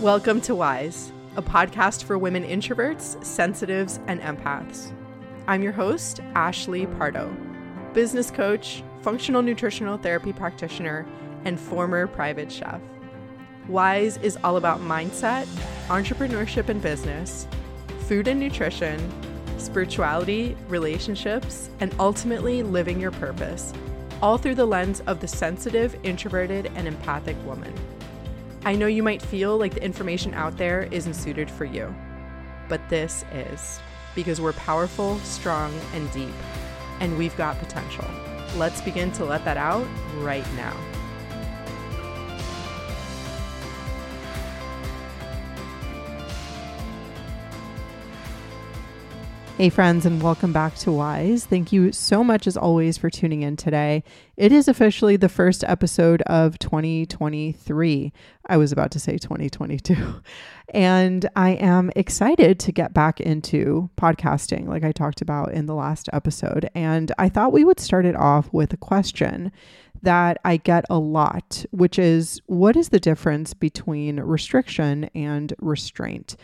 Welcome to Wise, a podcast for women introverts, sensitives, and empaths. I'm your host, Ashley Pardo, business coach, functional nutritional therapy practitioner, and former private chef. Wise is all about mindset, entrepreneurship and business, food and nutrition, spirituality, relationships, and ultimately living your purpose, all through the lens of the sensitive, introverted, and empathic woman. I know you might feel like the information out there isn't suited for you, but this is, because we're powerful, strong, and deep, and we've got potential. Let's begin to let that out right now. Hey friends, and welcome back to Wise. Thank you so much as always for tuning in today. It is officially the first episode of 2023. I was about to say 2022. And I am excited to get back into podcasting like I talked about in the last episode. And I thought we would start it off with a question that I get a lot, which is, what is the difference between restriction and restraint?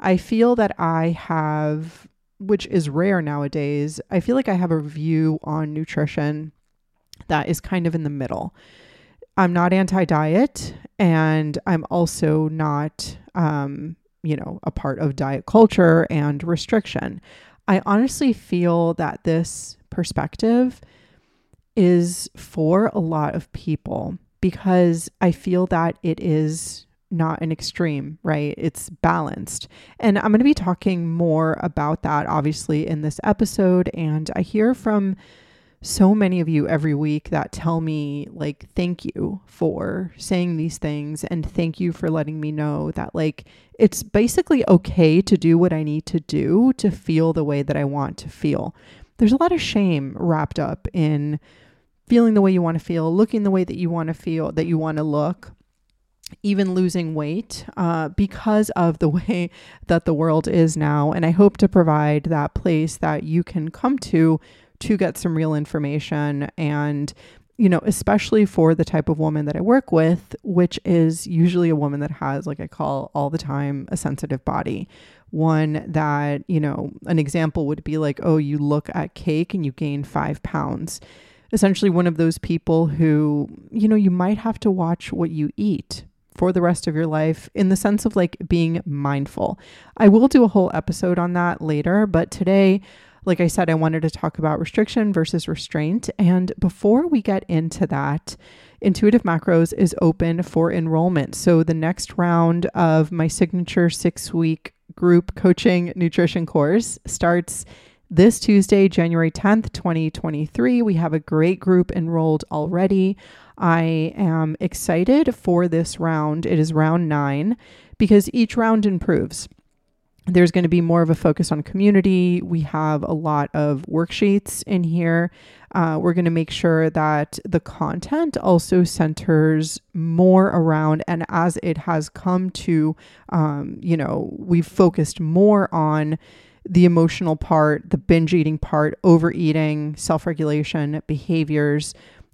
I feel that I have, which is rare nowadays, I feel like I have a view on nutrition that is kind of in the middle. I'm not anti-diet, and I'm also not, a part of diet culture and restriction. I honestly feel that this perspective is for a lot of people because I feel that it is not an extreme, right? It's balanced. And I'm going to be talking more about that obviously in this episode. And I hear from so many of you every week that tell me like, thank you for saying these things. And thank you for letting me know that like, it's basically okay to do what I need to do to feel the way that I want to feel. There's a lot of shame wrapped up in feeling the way you want to feel, looking the way that you want to feel, that you want to look, even losing weight because of the way that the world is now. And I hope to provide that place that you can come to get some real information. And, you know, especially for the type of woman that I work with, which is usually a woman that has, like I call all the time, a sensitive body. One that, you know, an example would be like, oh, you look at cake and you gain 5 pounds. Essentially one of those people who, you know, you might have to watch what you eat for the rest of your life in the sense of like being mindful. I will do a whole episode on that later, but today, like I said, I wanted to talk about restriction versus restraint. And before we get into that, Intuitive Macros is open for enrollment. So the next round of my signature 6-week group coaching nutrition course starts this Tuesday, January 10th, 2023. We have a great group enrolled already. I am excited for this round. It is round 9 because each round improves. There's going to be more of a focus on community. We have a lot of worksheets in here. We're going to make sure that the content also centers more around, and as it has come to, we've focused more on the emotional part, the binge eating part, overeating, self-regulation, behaviors.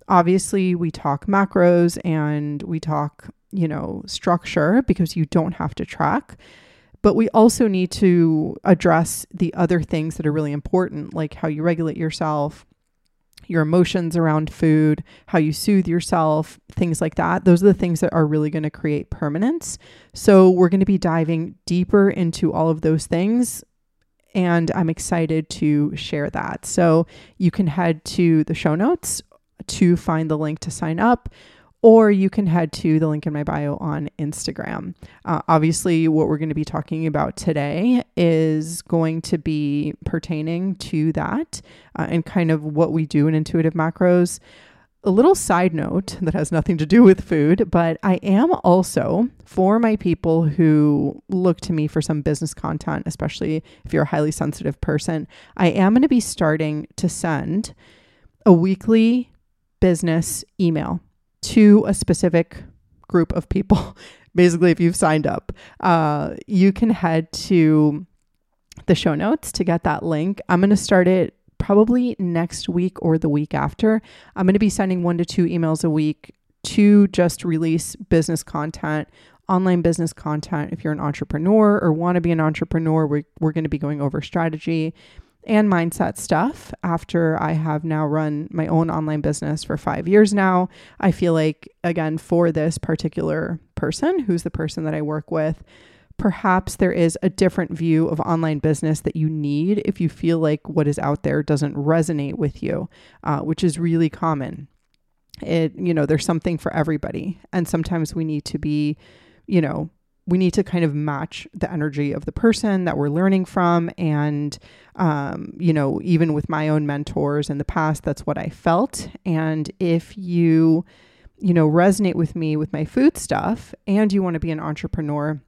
Obviously, we talk macros and we talk, structure because you don't have to track. But we also need to address the other things that are really important, like how you regulate yourself, your emotions around food, how you soothe yourself, things like that. Those are the things that are really going to create permanence. So we're going to be diving deeper into all of those things. And I'm excited to share that. So you can head to the show notes to find the link to sign up, or you can head to the link in my bio on Instagram. Obviously, what we're going to be talking about today is going to be pertaining to that and kind of what we do in Intuitive Macros. A little side note that has nothing to do with food, but I am also, for my people who look to me for some business content, especially if you're a highly sensitive person, I am going to be starting to send a weekly business email to a specific group of people. Basically, if you've signed up, you can head to the show notes to get that link. I'm going to start it probably next week or the week after. I'm going to be sending 1 to 2 emails a week to just release business content online business content if you're an entrepreneur or want to be an entrepreneur. We're going to be going over strategy and mindset stuff. After I have now run my own online business for 5 years now, I feel like, again, for this particular person, who's the person that I work with, perhaps there is a different view of online business that you need if you feel like what is out there doesn't resonate with you, which is really common. There's something for everybody. And sometimes we need to be, we need to kind of match the energy of the person that we're learning from. And, even with my own mentors in the past, that's what I felt. And if you, resonate with me with my food stuff and you want to be an entrepreneur,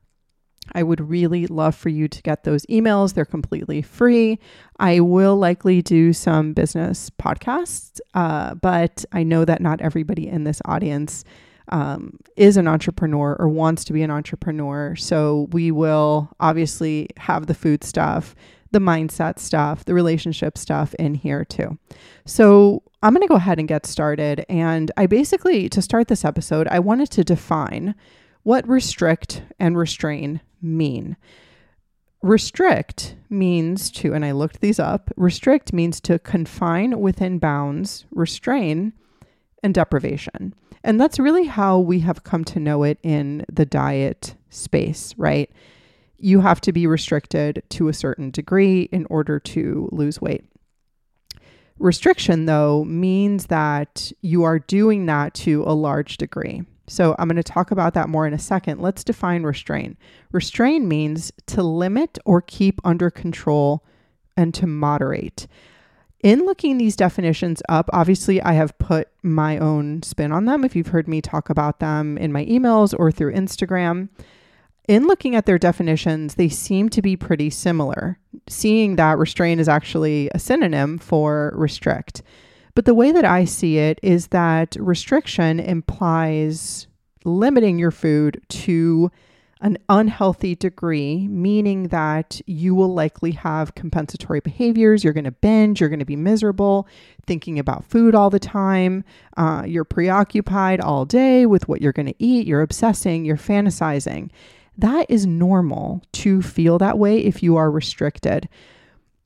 I would really love for you to get those emails. They're completely free. I will likely do some business podcasts, but I know that not everybody in this audience is an entrepreneur or wants to be an entrepreneur. So we will obviously have the food stuff, the mindset stuff, the relationship stuff in here too. So I'm going to go ahead and get started. And I basically, to start this episode, I wanted to define what restrict and restrain mean. Restrict means to, and I looked these up, restrict means to confine within bounds, restrain, and deprivation. And that's really how we have come to know it in the diet space, right? You have to be restricted to a certain degree in order to lose weight. Restriction, though, means that you are doing that to a large degree. So I'm going to talk about that more in a second. Let's define restrain. Restrain means to limit or keep under control and to moderate. In looking these definitions up, obviously I have put my own spin on them if you've heard me talk about them in my emails or through Instagram. In looking at their definitions, they seem to be pretty similar, seeing that restrain is actually a synonym for restrict. But the way that I see it is that restriction implies limiting your food to an unhealthy degree, meaning that you will likely have compensatory behaviors. You're going to binge, you're going to be miserable, thinking about food all the time. You're preoccupied all day with what you're going to eat. You're obsessing, you're fantasizing. That is normal to feel that way if you are restricted.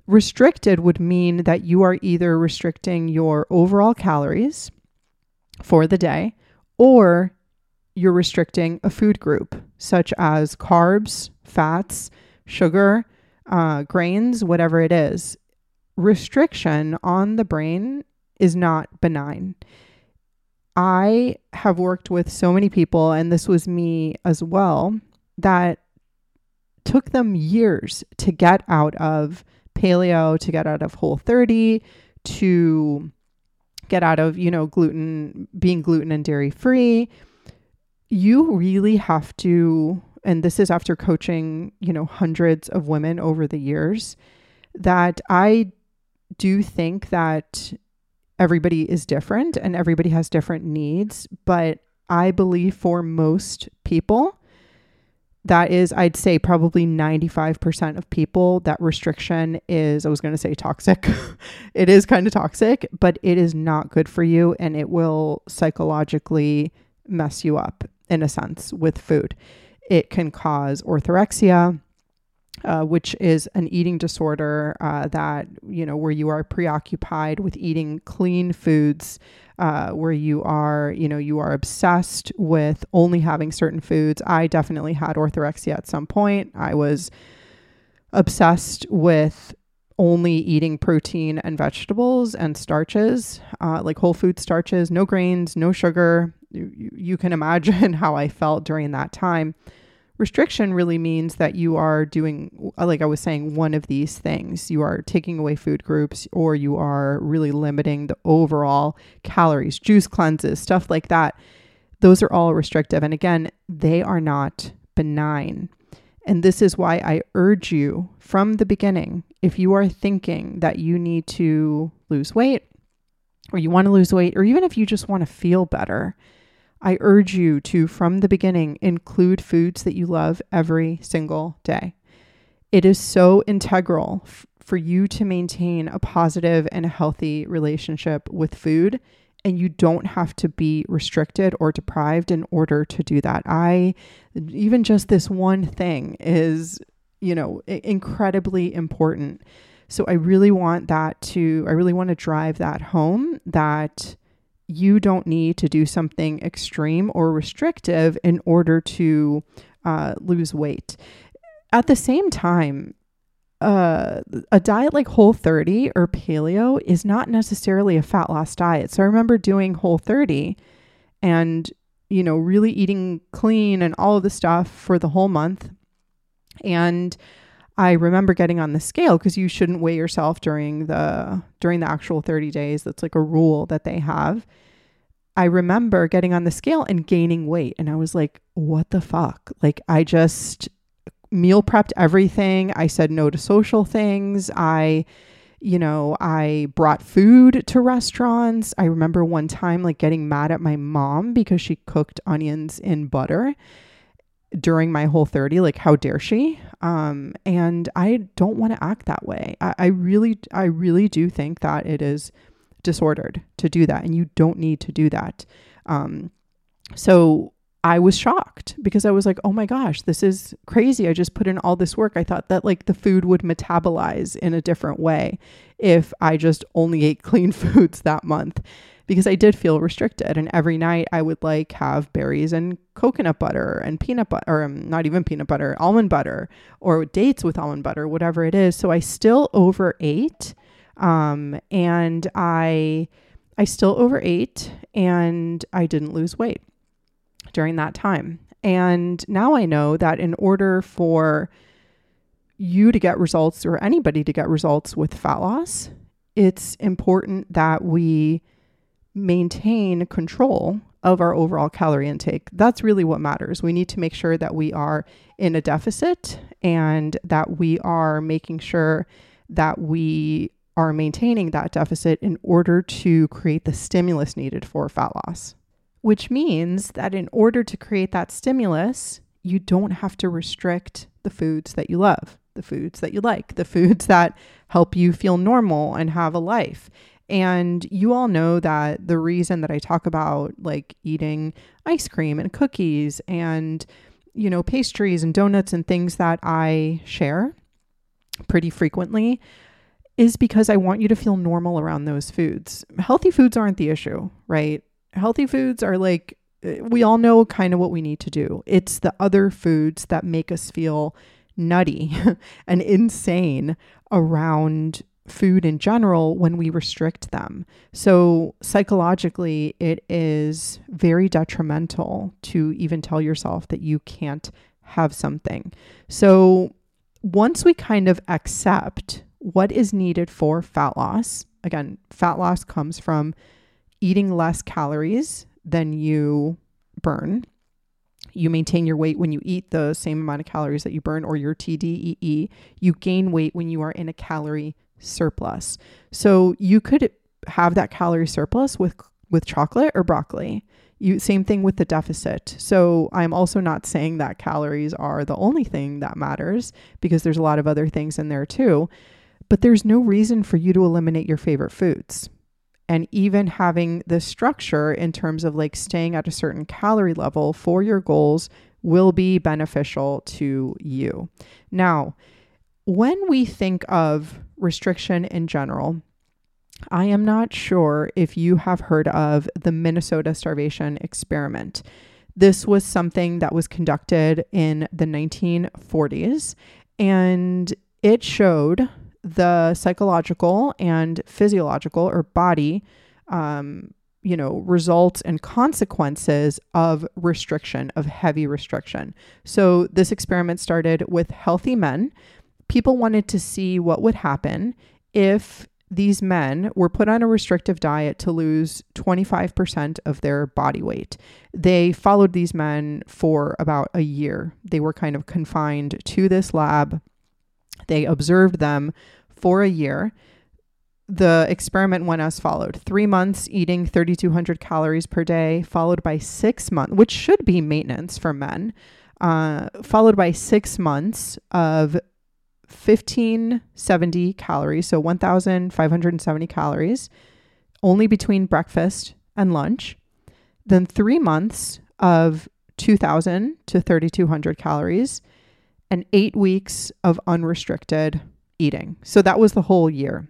Restricted would mean that you are either restricting your overall calories for the day, or you're restricting a food group such as carbs, fats, sugar, grains, whatever it is. Restriction on the brain is not benign. I have worked with so many people, and this was me as well, that took them years to get out of Paleo, to get out of Whole30, to get out of, being gluten and dairy free. You really have to, and this is after coaching, hundreds of women over the years, that I do think that everybody is different and everybody has different needs. But I believe for most people, that is, I'd say probably 95% of people, that restriction is, I was going to say toxic. It is kind of toxic, but it is not good for you. And it will psychologically mess you up in a sense with food. It can cause orthorexia, which is an eating disorder that, where you are preoccupied with eating clean foods, where you are, you are obsessed with only having certain foods. I definitely had orthorexia at some point. I was obsessed with only eating protein and vegetables and starches, like whole food starches, no grains, no sugar. You can imagine how I felt during that time. Restriction really means that you are doing, like I was saying, one of these things. You are taking away food groups, or you are really limiting the overall calories, juice cleanses, stuff like that. Those are all restrictive. And again, they are not benign. And this is why I urge you from the beginning, if you are thinking that you need to lose weight, or you want to lose weight, or even if you just want to feel better, I urge you to, from the beginning, include foods that you love every single day. It is so integral for you to maintain a positive and a healthy relationship with food And you don't have to be restricted or deprived in order to do that. Even just this one thing is, incredibly important. So I really want to drive that home, that you don't need to do something extreme or restrictive in order to lose weight. At the same time, a diet like Whole30 or Paleo is not necessarily a fat loss diet. So I remember doing Whole30 and, really eating clean and all of the stuff for the whole month. And I remember getting on the scale, because you shouldn't weigh yourself during the actual 30 days. That's like a rule that they have. I remember getting on the scale and gaining weight. And I was like, what the fuck? Like, I just meal prepped everything. I said no to social things. I brought food to restaurants. I remember one time getting mad at my mom because she cooked onions in butter during my Whole30, how dare she? And I don't want to act that way. I really do think that it is disordered to do that, and you don't need to do that. So I was shocked, because I was like, oh my gosh, this is crazy. I just put in all this work. I thought that the food would metabolize in a different way if I just only ate clean foods that month, because I did feel restricted. And every night I would have berries and coconut butter and peanut butter, or not even peanut butter, almond butter, or dates with almond butter, whatever it is. So I still overate. And I still overate, and I didn't lose weight during that time. And now I know that in order for you to get results, or anybody to get results with fat loss, it's important that we maintain control of our overall calorie intake. That's really what matters. We need to make sure that we are in a deficit, and that we are making sure that we are maintaining that deficit in order to create the stimulus needed for fat loss. Which means that in order to create that stimulus, you don't have to restrict the foods that you love, the foods that you like, the foods that help you feel normal and have a life. And you all know that the reason that I talk about eating ice cream and cookies and, pastries and donuts and things that I share pretty frequently is because I want you to feel normal around those foods. Healthy foods aren't the issue, right? Healthy foods are we all know kind of what we need to do. It's the other foods that make us feel nutty and insane around food in general when we restrict them. So psychologically, it is very detrimental to even tell yourself that you can't have something. So once we kind of accept what is needed for fat loss, again, fat loss comes from eating less calories than you burn. You maintain your weight when you eat the same amount of calories that you burn, or your TDEE. You gain weight when you are in a calorie surplus. So you could have that calorie surplus with chocolate or broccoli. Same thing with the deficit. So I'm also not saying that calories are the only thing that matters, because there's a lot of other things in there too. But there's no reason for you to eliminate your favorite foods. And even having this structure in terms of staying at a certain calorie level for your goals will be beneficial to you. Now, when we think of restriction in general, I am not sure if you have heard of the Minnesota Starvation Experiment. This was something that was conducted in the 1940s, and it showed the psychological and physiological or body, results and consequences of restriction, of heavy restriction. So this experiment started with healthy men. People wanted to see what would happen if these men were put on a restrictive diet to lose 25% of their body weight. They followed these men for about a year. They were kind of confined to this lab. They observed them for a year. The experiment went as followed: 3 months eating 3,200 calories per day, followed by 6 months, which should be maintenance for men, followed by 6 months of 1,570 calories. So 1,570 calories only between breakfast and lunch, then 3 months of 2,000 to 3,200 calories, and 8 weeks of unrestricted eating. So that was the whole year.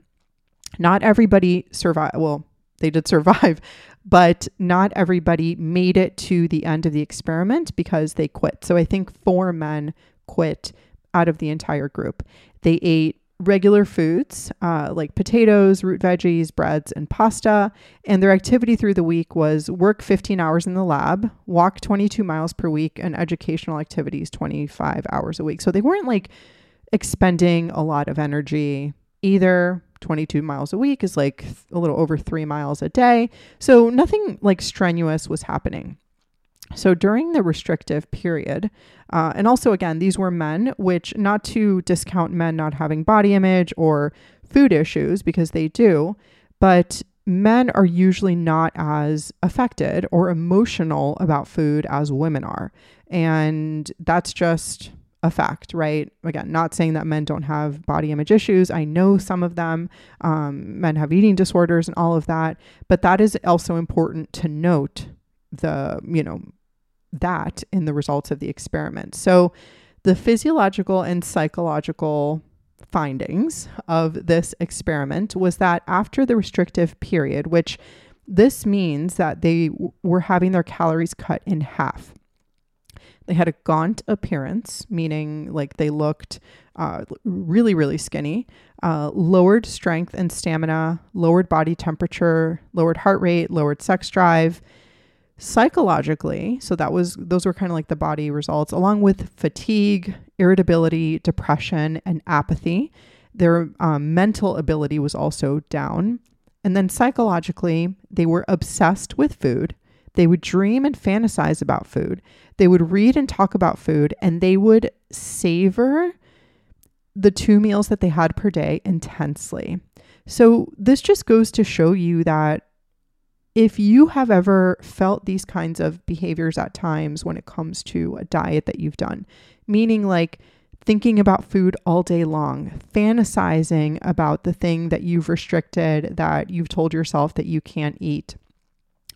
Not everybody survived. Well, they did survive, but not everybody made it to the end of the experiment because they quit. So I think 4 men quit out of the entire group. They ate regular foods like potatoes, root veggies, breads, and pasta. And their activity through the week was work 15 hours in the lab, walk 22 miles per week, and educational activities 25 hours a week. So they weren't like expending a lot of energy either. 22 miles a week is like a little over 3 miles a day. So nothing like strenuous was happening. So during the restrictive period, and also again, these were men, which not to discount men not having body image or food issues because they do, but men are usually not as affected or emotional about food as women are. And that's just a fact, right? Again, not saying that men don't have body image issues. I know some of them, men have eating disorders and all of that, but that is also important to note that in the results of the experiment. So the physiological and psychological findings of this experiment was that after the restrictive period, which this means that they were having their calories cut in half. They had a gaunt appearance, meaning like they looked really, really skinny, lowered strength and stamina, lowered body temperature, lowered heart rate, lowered sex drive. Psychologically, so those were kind of like the body results, along with fatigue, irritability, depression, and apathy. Their mental ability was also down. And then psychologically, they were obsessed with food. They would dream and fantasize about food. They would read and talk about food, and they would savor the 2 meals that they had per day intensely. So this just goes to show you that if you have ever felt these kinds of behaviors at times when it comes to a diet that you've done, meaning like thinking about food all day long, fantasizing about the thing that you've restricted, that you've told yourself that you can't eat,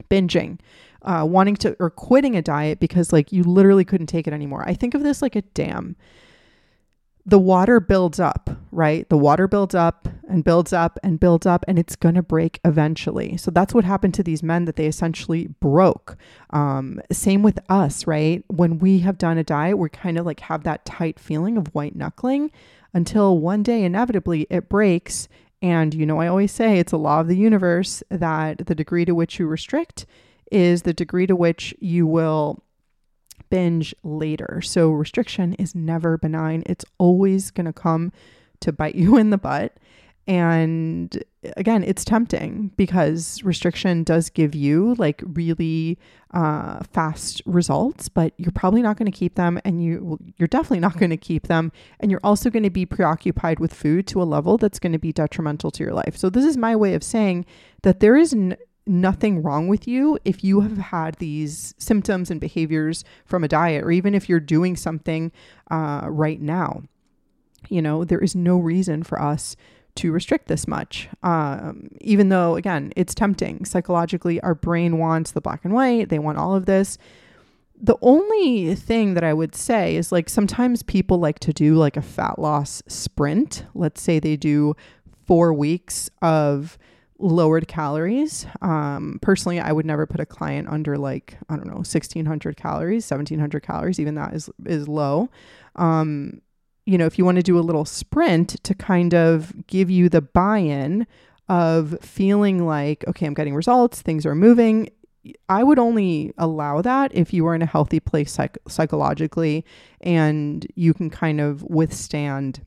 binging, wanting to, or quitting a diet because like you literally couldn't take it anymore. I think of this like a dam. The water builds up, right? The water builds up and builds up and builds up, and it's going to break eventually. So that's what happened to these men, that they essentially broke. Same with us, right? When we have done a diet, we kind of like have that tight feeling of white knuckling until one day, inevitably, it breaks. And, I always say it's a law of the universe that the degree to which you restrict is the degree to which you will binge later. So restriction is never benign. It's always going to come to bite you in the butt. And again, it's tempting because restriction does give you like really fast results, but you're probably not going to keep them, and you're definitely not going to keep them. And you're also going to be preoccupied with food to a level that's going to be detrimental to your life. So this is my way of saying that there is nothing wrong with you if you have had these symptoms and behaviors from a diet, or even if you're doing something right now. There is no reason for us to restrict this much. Even though, again, it's tempting. Psychologically, our brain wants the black and white. They want all of this. The only thing that I would say is like sometimes people like to do like a fat loss sprint. Let's say they do 4 weeks of lowered calories. Personally, I would never put a client under like, 1,600 calories, 1,700 calories. Even that is low. If you want to do a little sprint to kind of give you the buy-in of feeling like, okay, I'm getting results, things are moving. I would only allow that if you are in a healthy place psychologically and you can kind of withstand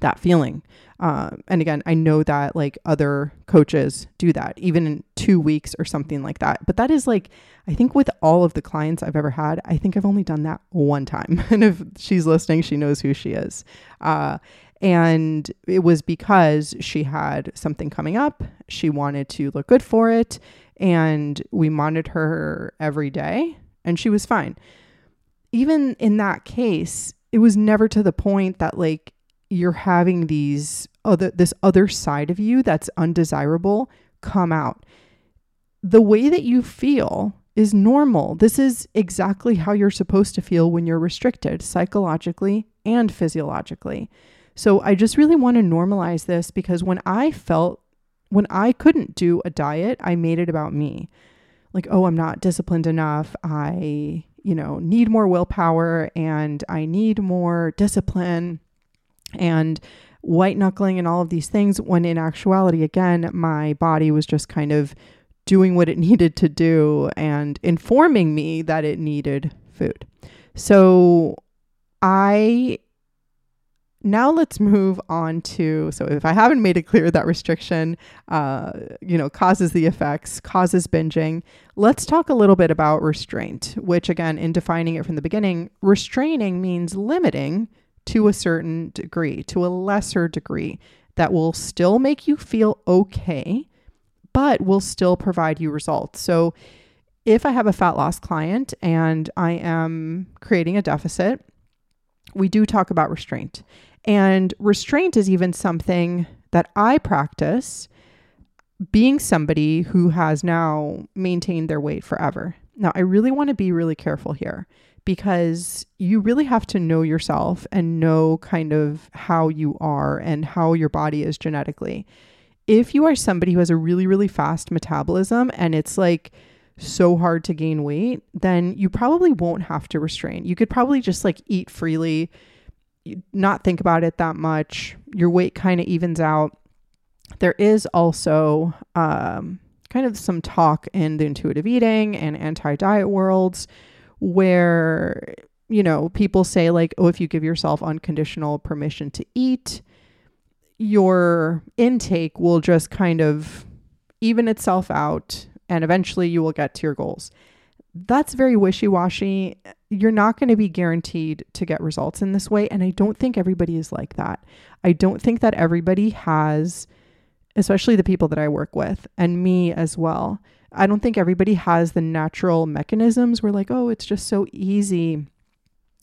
that feeling. And again, I know that like other coaches do that even in 2 weeks or something like that. But that is like, I think with all of the clients I've ever had, I think I've only done that one time. And if she's listening, she knows who she is. And it was because she had something coming up. She wanted to look good for it. And we monitored her every day, and she was fine. Even in that case, it was never to the point that like, you're having this other side of you that's undesirable come out. the way that you feel is normal. This is exactly how you're supposed to feel when you're restricted psychologically and physiologically. So I just really want to normalize this, because when I couldn't do a diet, I made it about me. Like, oh, I'm not disciplined enough. I, need more willpower, and I need more discipline and white knuckling and all of these things. When in actuality, again, my body was just kind of doing what it needed to do and informing me that it needed food. Now let's move on to, so if I haven't made it clear that restriction, causes the effects, causes binging, let's talk a little bit about restraint, which again, in defining it from the beginning, restraining means limiting to a certain degree, to a lesser degree, that will still make you feel okay, but will still provide you results. So if I have a fat loss client and I am creating a deficit, we do talk about restraint. And restraint is even something that I practice, being somebody who has now maintained their weight forever. Now, I really want to be really careful here, because you really have to know yourself and know kind of how you are and how your body is genetically. If you are somebody who has a really, really fast metabolism and it's like so hard to gain weight, then you probably won't have to restrain. You could probably just like eat freely, not think about it that much. Your weight kind of evens out. There is also kind of some talk in the intuitive eating and anti-diet worlds where, people say like, oh, if you give yourself unconditional permission to eat, your intake will just kind of even itself out, and eventually you will get to your goals. That's very wishy-washy. You're not going to be guaranteed to get results in this way. And I don't think everybody is like that. I don't think that everybody has, especially the people that I work with and me as well, I don't think everybody has the natural mechanisms where like, oh, it's just so easy.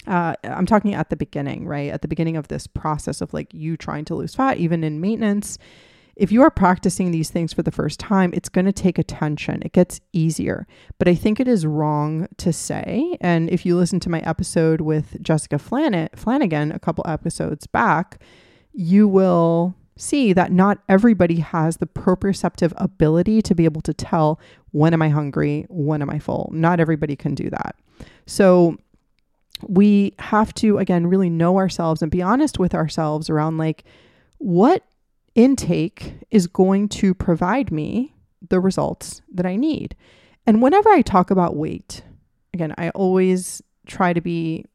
I'm talking at the beginning, right? At the beginning of this process of like you trying to lose fat, even in maintenance. If you are practicing these things for the first time, it's going to take attention. It gets easier. But I think it is wrong to say, and if you listen to my episode with Jessica Flanagan a couple episodes back, you will see that not everybody has the proprioceptive ability to be able to tell, when am I hungry? When am I full? Not everybody can do that. So we have to, again, really know ourselves and be honest with ourselves around like, what intake is going to provide me the results that I need. And whenever I talk about weight, again, I always try to be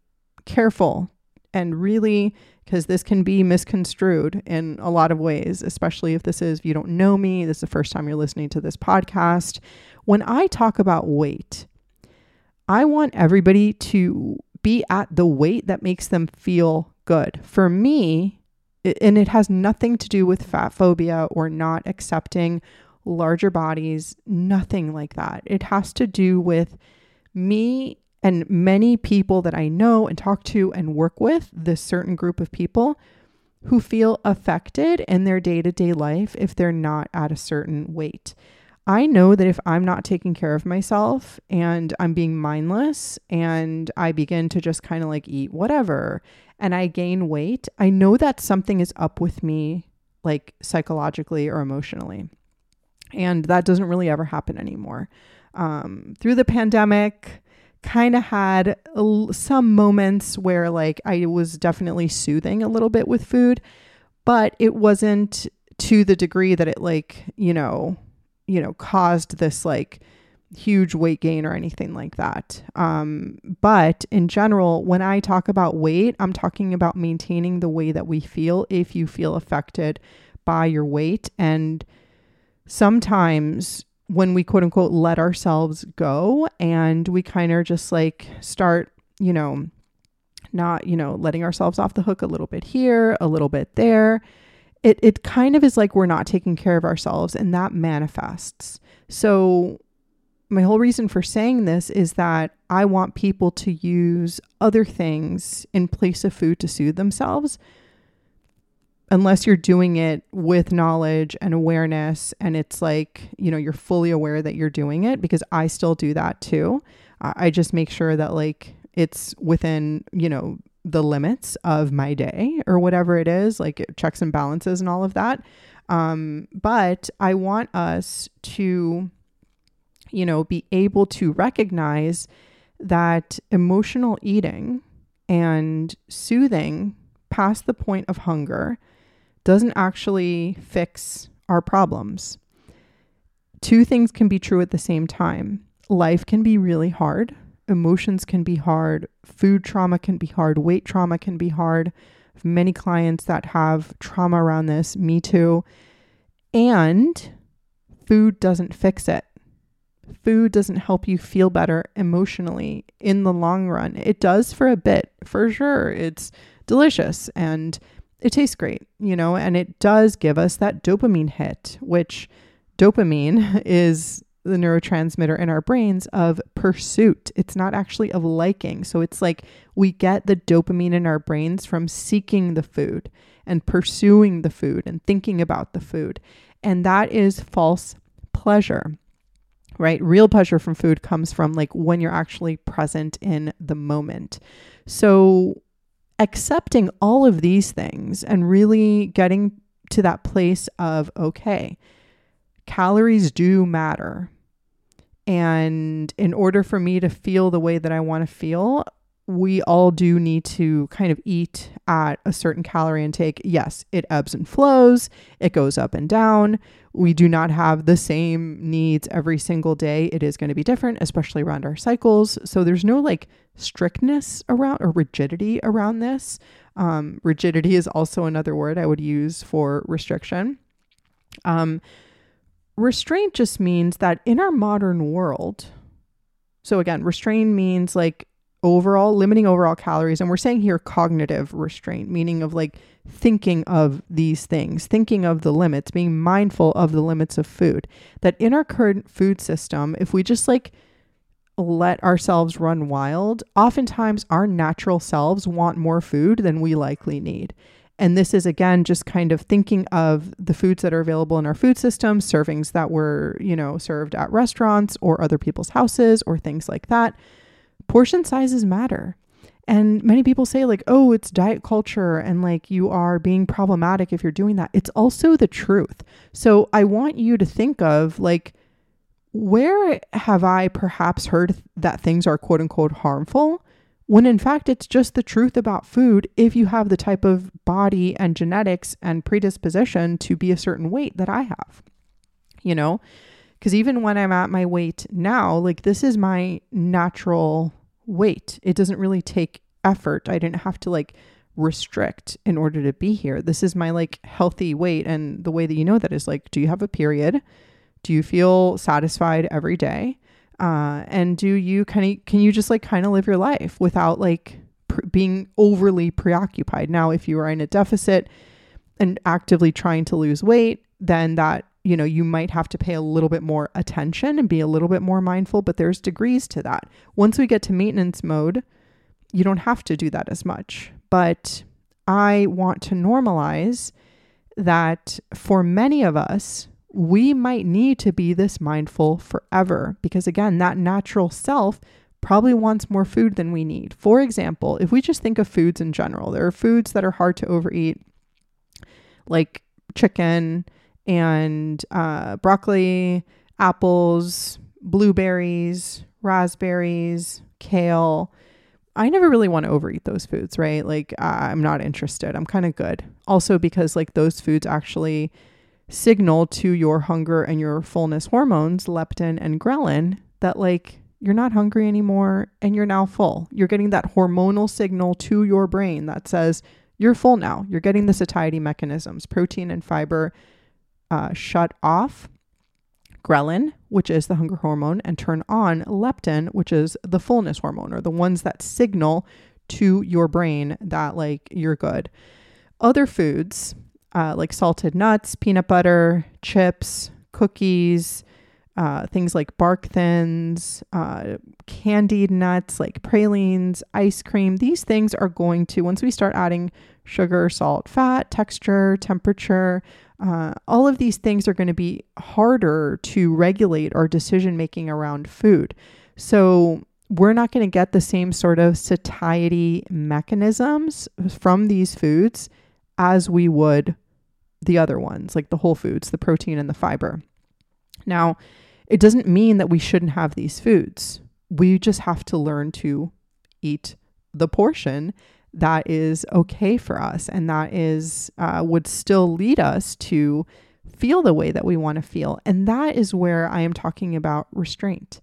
careful and really, because this can be misconstrued in a lot of ways, especially if you don't know me, this is the first time you're listening to this podcast. When I talk about weight, I want everybody to be at the weight that makes them feel good. For me, and it has nothing to do with fat phobia or not accepting larger bodies, nothing like that. It has to do with me and many people that I know and talk to and work with, this certain group of people who feel affected in their day-to-day life if they're not at a certain weight. I know that if I'm not taking care of myself and I'm being mindless and I begin to just kind of like eat whatever and I gain weight, I know that something is up with me, like psychologically or emotionally. And that doesn't really ever happen anymore. Through the pandemic, kind of had some moments where like I was definitely soothing a little bit with food, but it wasn't to the degree that it like, caused this like huge weight gain or anything like that. But in general, when I talk about weight, I'm talking about maintaining the way that we feel if you feel affected by your weight. And sometimes when we quote unquote let ourselves go and we kind of just like start, not, letting ourselves off the hook a little bit here, a little bit there, it kind of is like we're not taking care of ourselves, and that manifests. So my whole reason for saying this is that I want people to use other things in place of food to soothe themselves. unless you're doing it with knowledge and awareness, and it's like, you know, you're fully aware that you're doing it, because I still do that too. I just make sure that like it's within, you know, the limits of my day or whatever it is, like checks and balances and all of that. But I want us to, you know, be able to recognize that emotional eating and soothing past the point of hunger doesn't actually fix our problems. Two things can be true at the same time. Life can be really hard. Emotions can be hard. Food trauma can be hard. Weight trauma can be hard. Many clients that have trauma around this, me too. And food doesn't fix it. Food doesn't help you feel better emotionally in the long run. It does for a bit, for sure. It's delicious and it tastes great, you know, and it does give us that dopamine hit, which dopamine is the neurotransmitter in our brains of pursuit. It's not actually of liking. So it's like we get the dopamine in our brains from seeking the food and pursuing the food and thinking about the food. And that is false pleasure, right? Real pleasure from food comes from like when you're actually present in the moment. So accepting all of these things and really getting to that place of, okay, calories do matter. And in order for me to feel the way that I want to feel, we all do need to kind of eat at a certain calorie intake. Yes, it ebbs and flows. It goes up and down. We do not have the same needs every single day. It is going to be different, especially around our cycles. So there's no like strictness around or rigidity around this. Rigidity is also another word I would use for restriction. Restraint just means that in our modern world, so again, restraint means like overall, limiting overall calories. And we're saying here cognitive restraint, meaning of like thinking of these things, thinking of the limits, being mindful of the limits of food. That in our current food system, if we just like let ourselves run wild, oftentimes our natural selves want more food than we likely need. And this is, again, just kind of thinking of the foods that are available in our food system, servings that were, you know, served at restaurants or other people's houses or things like that. Portion sizes matter. And many people say like, oh, it's diet culture and like you are being problematic if you're doing that. It's also the truth. So I want you to think of like, where have I perhaps heard that things are quote unquote harmful? When in fact, it's just the truth about food if you have the type of body and genetics and predisposition to be a certain weight that I have, you know, because even when I'm at my weight now, like this is my natural weight. It doesn't really take effort. I didn't have to like restrict in order to be here. This is my like healthy weight. And the way that you know that is like, do you have a period? Do you feel satisfied every day? And do you can you just like kind of live your life without like being overly preoccupied? Now, if you are in a deficit and actively trying to lose weight, then that, you know, you might have to pay a little bit more attention and be a little bit more mindful, but there's degrees to that. Once we get to maintenance mode, you don't have to do that as much. But I want to normalize that for many of us, we might need to be this mindful forever because, again, that natural self probably wants more food than we need. For example, if we just think of foods in general, there are foods that are hard to overeat, like chicken and broccoli, apples, blueberries, raspberries, kale. I never really want to overeat those foods, right? Like, I'm not interested. I'm kind of good. Also, because like those foods actually signal to your hunger and your fullness hormones, leptin and ghrelin, that like you're not hungry anymore and you're now full. You're getting that hormonal signal to your brain that says you're full now. You're getting the satiety mechanisms, protein and fiber shut off ghrelin, which is the hunger hormone, and turn on leptin, which is the fullness hormone, or the ones that signal to your brain that like you're good. Other foods, like salted nuts, peanut butter, chips, cookies, things like bark thins, candied nuts like pralines, ice cream. These things are going to, once we start adding sugar, salt, fat, texture, temperature, all of these things are going to be harder to regulate our decision making around food. So we're not going to get the same sort of satiety mechanisms from these foods as we would the other ones, like the whole foods, the protein and the fiber. Now, it doesn't mean that we shouldn't have these foods. We just have to learn to eat the portion that is okay for us, and that is would still lead us to feel the way that we want to feel. And that is where I am talking about restraint.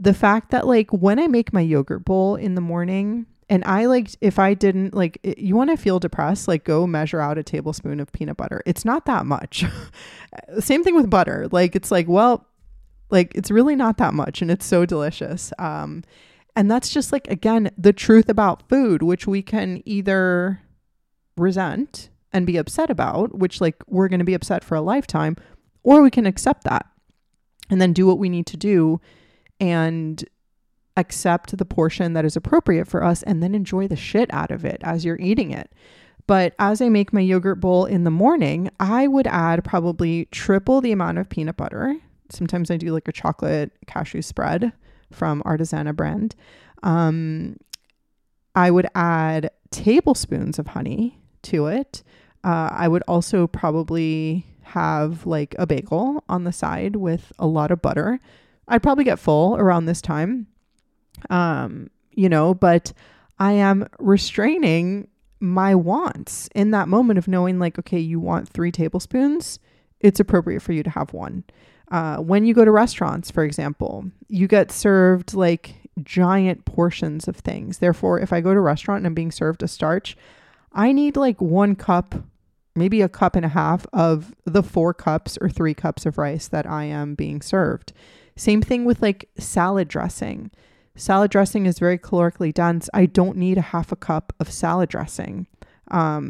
The fact that, like, when I make my yogurt bowl in the morning, and I like, if I didn't like, you want to feel depressed, like go measure out a tablespoon of peanut butter. It's not that much. Same thing with butter. Like, it's like, well, like it's really not that much, and it's so delicious. And that's just like, again, the truth about food, which we can either resent and be upset about, which like we're going to be upset for a lifetime, or we can accept that and then do what we need to do and accept the portion that is appropriate for us and then enjoy the shit out of it as you're eating it. But as I make my yogurt bowl in the morning, I would add probably triple the amount of peanut butter. Sometimes I do like a chocolate cashew spread from Artisana brand. I would add tablespoons of honey to it. I would also probably have like a bagel on the side with a lot of butter. I'd probably get full around this time. You know, but I am restraining my wants in that moment of knowing like, okay, you want 3 tablespoons. It's appropriate for you to have 1. When you go to restaurants, for example, you get served like giant portions of things. Therefore, if I go to a restaurant and I'm being served a starch, I need like 1 cup, maybe a cup and a half of the 4 cups or 3 cups of rice that I am being served. Same thing with like salad dressing. Salad dressing is very calorically dense. I don't need a half a cup of salad dressing, you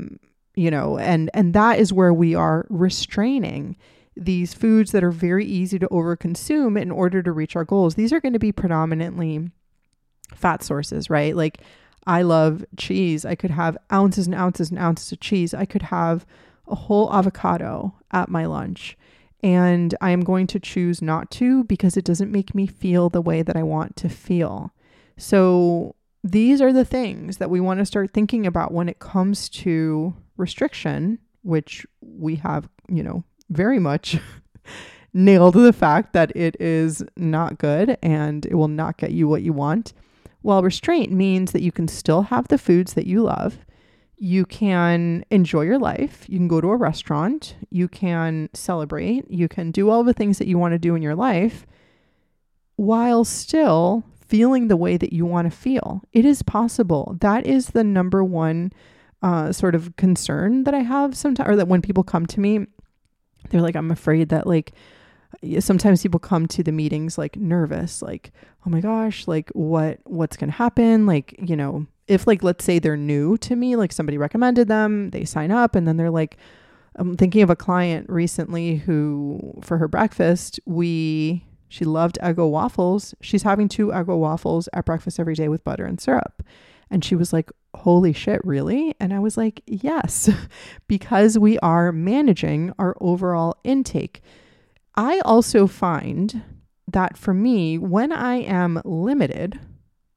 know, and that is where we are restraining these foods that are very easy to overconsume in order to reach our goals. These are going to be predominantly fat sources, right? Like I love cheese. I could have ounces and ounces and ounces of cheese. I could have a whole avocado at my lunch. And I am going to choose not to because it doesn't make me feel the way that I want to feel. So these are the things that we want to start thinking about when it comes to restriction, which we have, you know, very much nailed the fact that it is not good and it will not get you what you want. Well, restraint means that you can still have the foods that you love. You can enjoy your life. You can go to a restaurant. You can celebrate. You can do all the things that you want to do in your life while still feeling the way that you want to feel. It is possible. That is the number 1 sort of concern that I have sometimes, or that when people come to me, they're like, I'm afraid that like, sometimes people come to the meetings like nervous, like, oh my gosh, like what's going to happen? Like, you know, if like, let's say they're new to me, like somebody recommended them, they sign up and then they're like, I'm thinking of a client recently who for her breakfast, she loved Eggo waffles. She's having 2 Eggo waffles at breakfast every day with butter and syrup. And she was like, holy shit, really? And I was like, yes, because we are managing our overall intake. I also find that for me, when I am limited,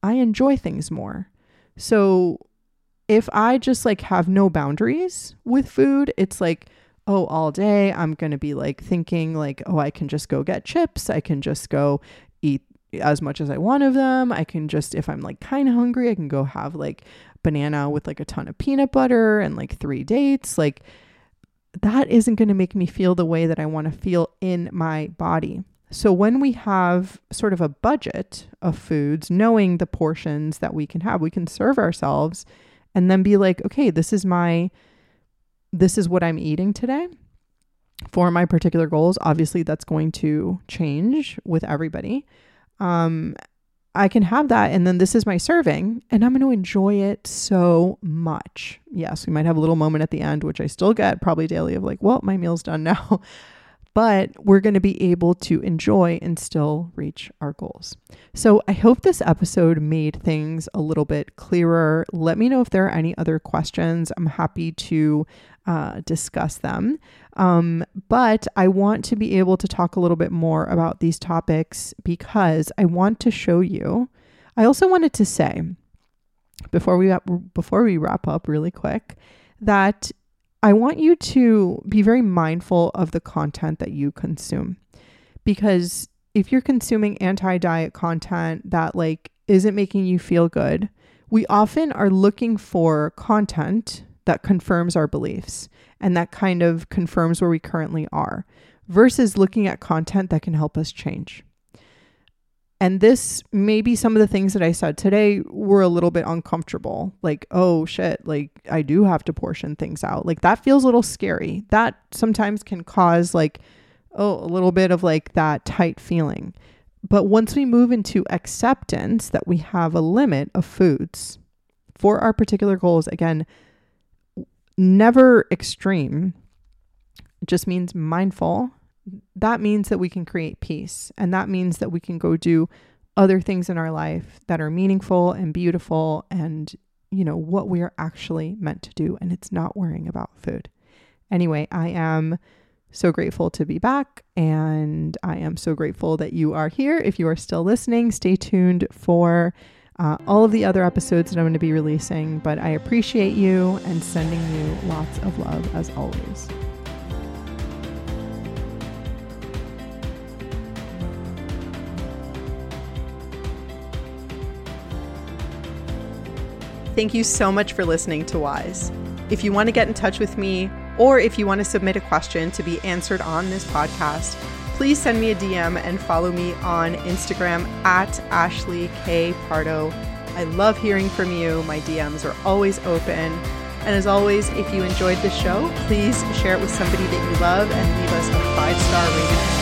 I enjoy things more. So if I just like have no boundaries with food, it's like, oh, all day I'm going to be like thinking like, oh, I can just go get chips. I can just go eat as much as I want of them. I can just, if I'm like kind of hungry, I can go have like banana with like a ton of peanut butter and like 3 dates. Like that isn't going to make me feel the way that I want to feel in my body. So when we have sort of a budget of foods, knowing the portions that we can have, we can serve ourselves and then be like, okay, this is what I'm eating today for my particular goals. Obviously that's going to change with everybody. I can have that. And then this is my serving and I'm going to enjoy it so much. Yes, we might have a little moment at the end, which I still get probably daily of like, well, my meal's done now. but we're going to be able to enjoy and still reach our goals. So I hope this episode made things a little bit clearer. Let me know if there are any other questions. I'm happy to discuss them. But I want to be able to talk a little bit more about these topics because I want to show you. I also wanted to say, before we wrap up really quick, that I want you to be very mindful of the content that you consume, because if you're consuming anti-diet content that isn't making you feel good, we often are looking for content that confirms our beliefs and that kind of confirms where we currently are versus looking at content that can help us change. And this, maybe some of the things that I said today were a little bit uncomfortable. Oh shit, I do have to portion things out. That feels a little scary. That sometimes can cause a little bit of that tight feeling. But once we move into acceptance that we have a limit of foods for our particular goals, again, never extreme, it just means mindful. That means that we can create peace, and that means that we can go do other things in our life that are meaningful and beautiful and, what we are actually meant to do. And it's not worrying about food. Anyway, I am so grateful to be back, and I am so grateful that you are here. If you are still listening, stay tuned for all of the other episodes that I'm going to be releasing, but I appreciate you and sending you lots of love as always. Thank you so much for listening to Wise. If you want to get in touch with me, or if you want to submit a question to be answered on this podcast, please send me a DM and follow me on Instagram at Ashley K. Pardo. I love hearing from you. My DMs are always open. And as always, if you enjoyed the show, please share it with somebody that you love and leave us a 5-star rating.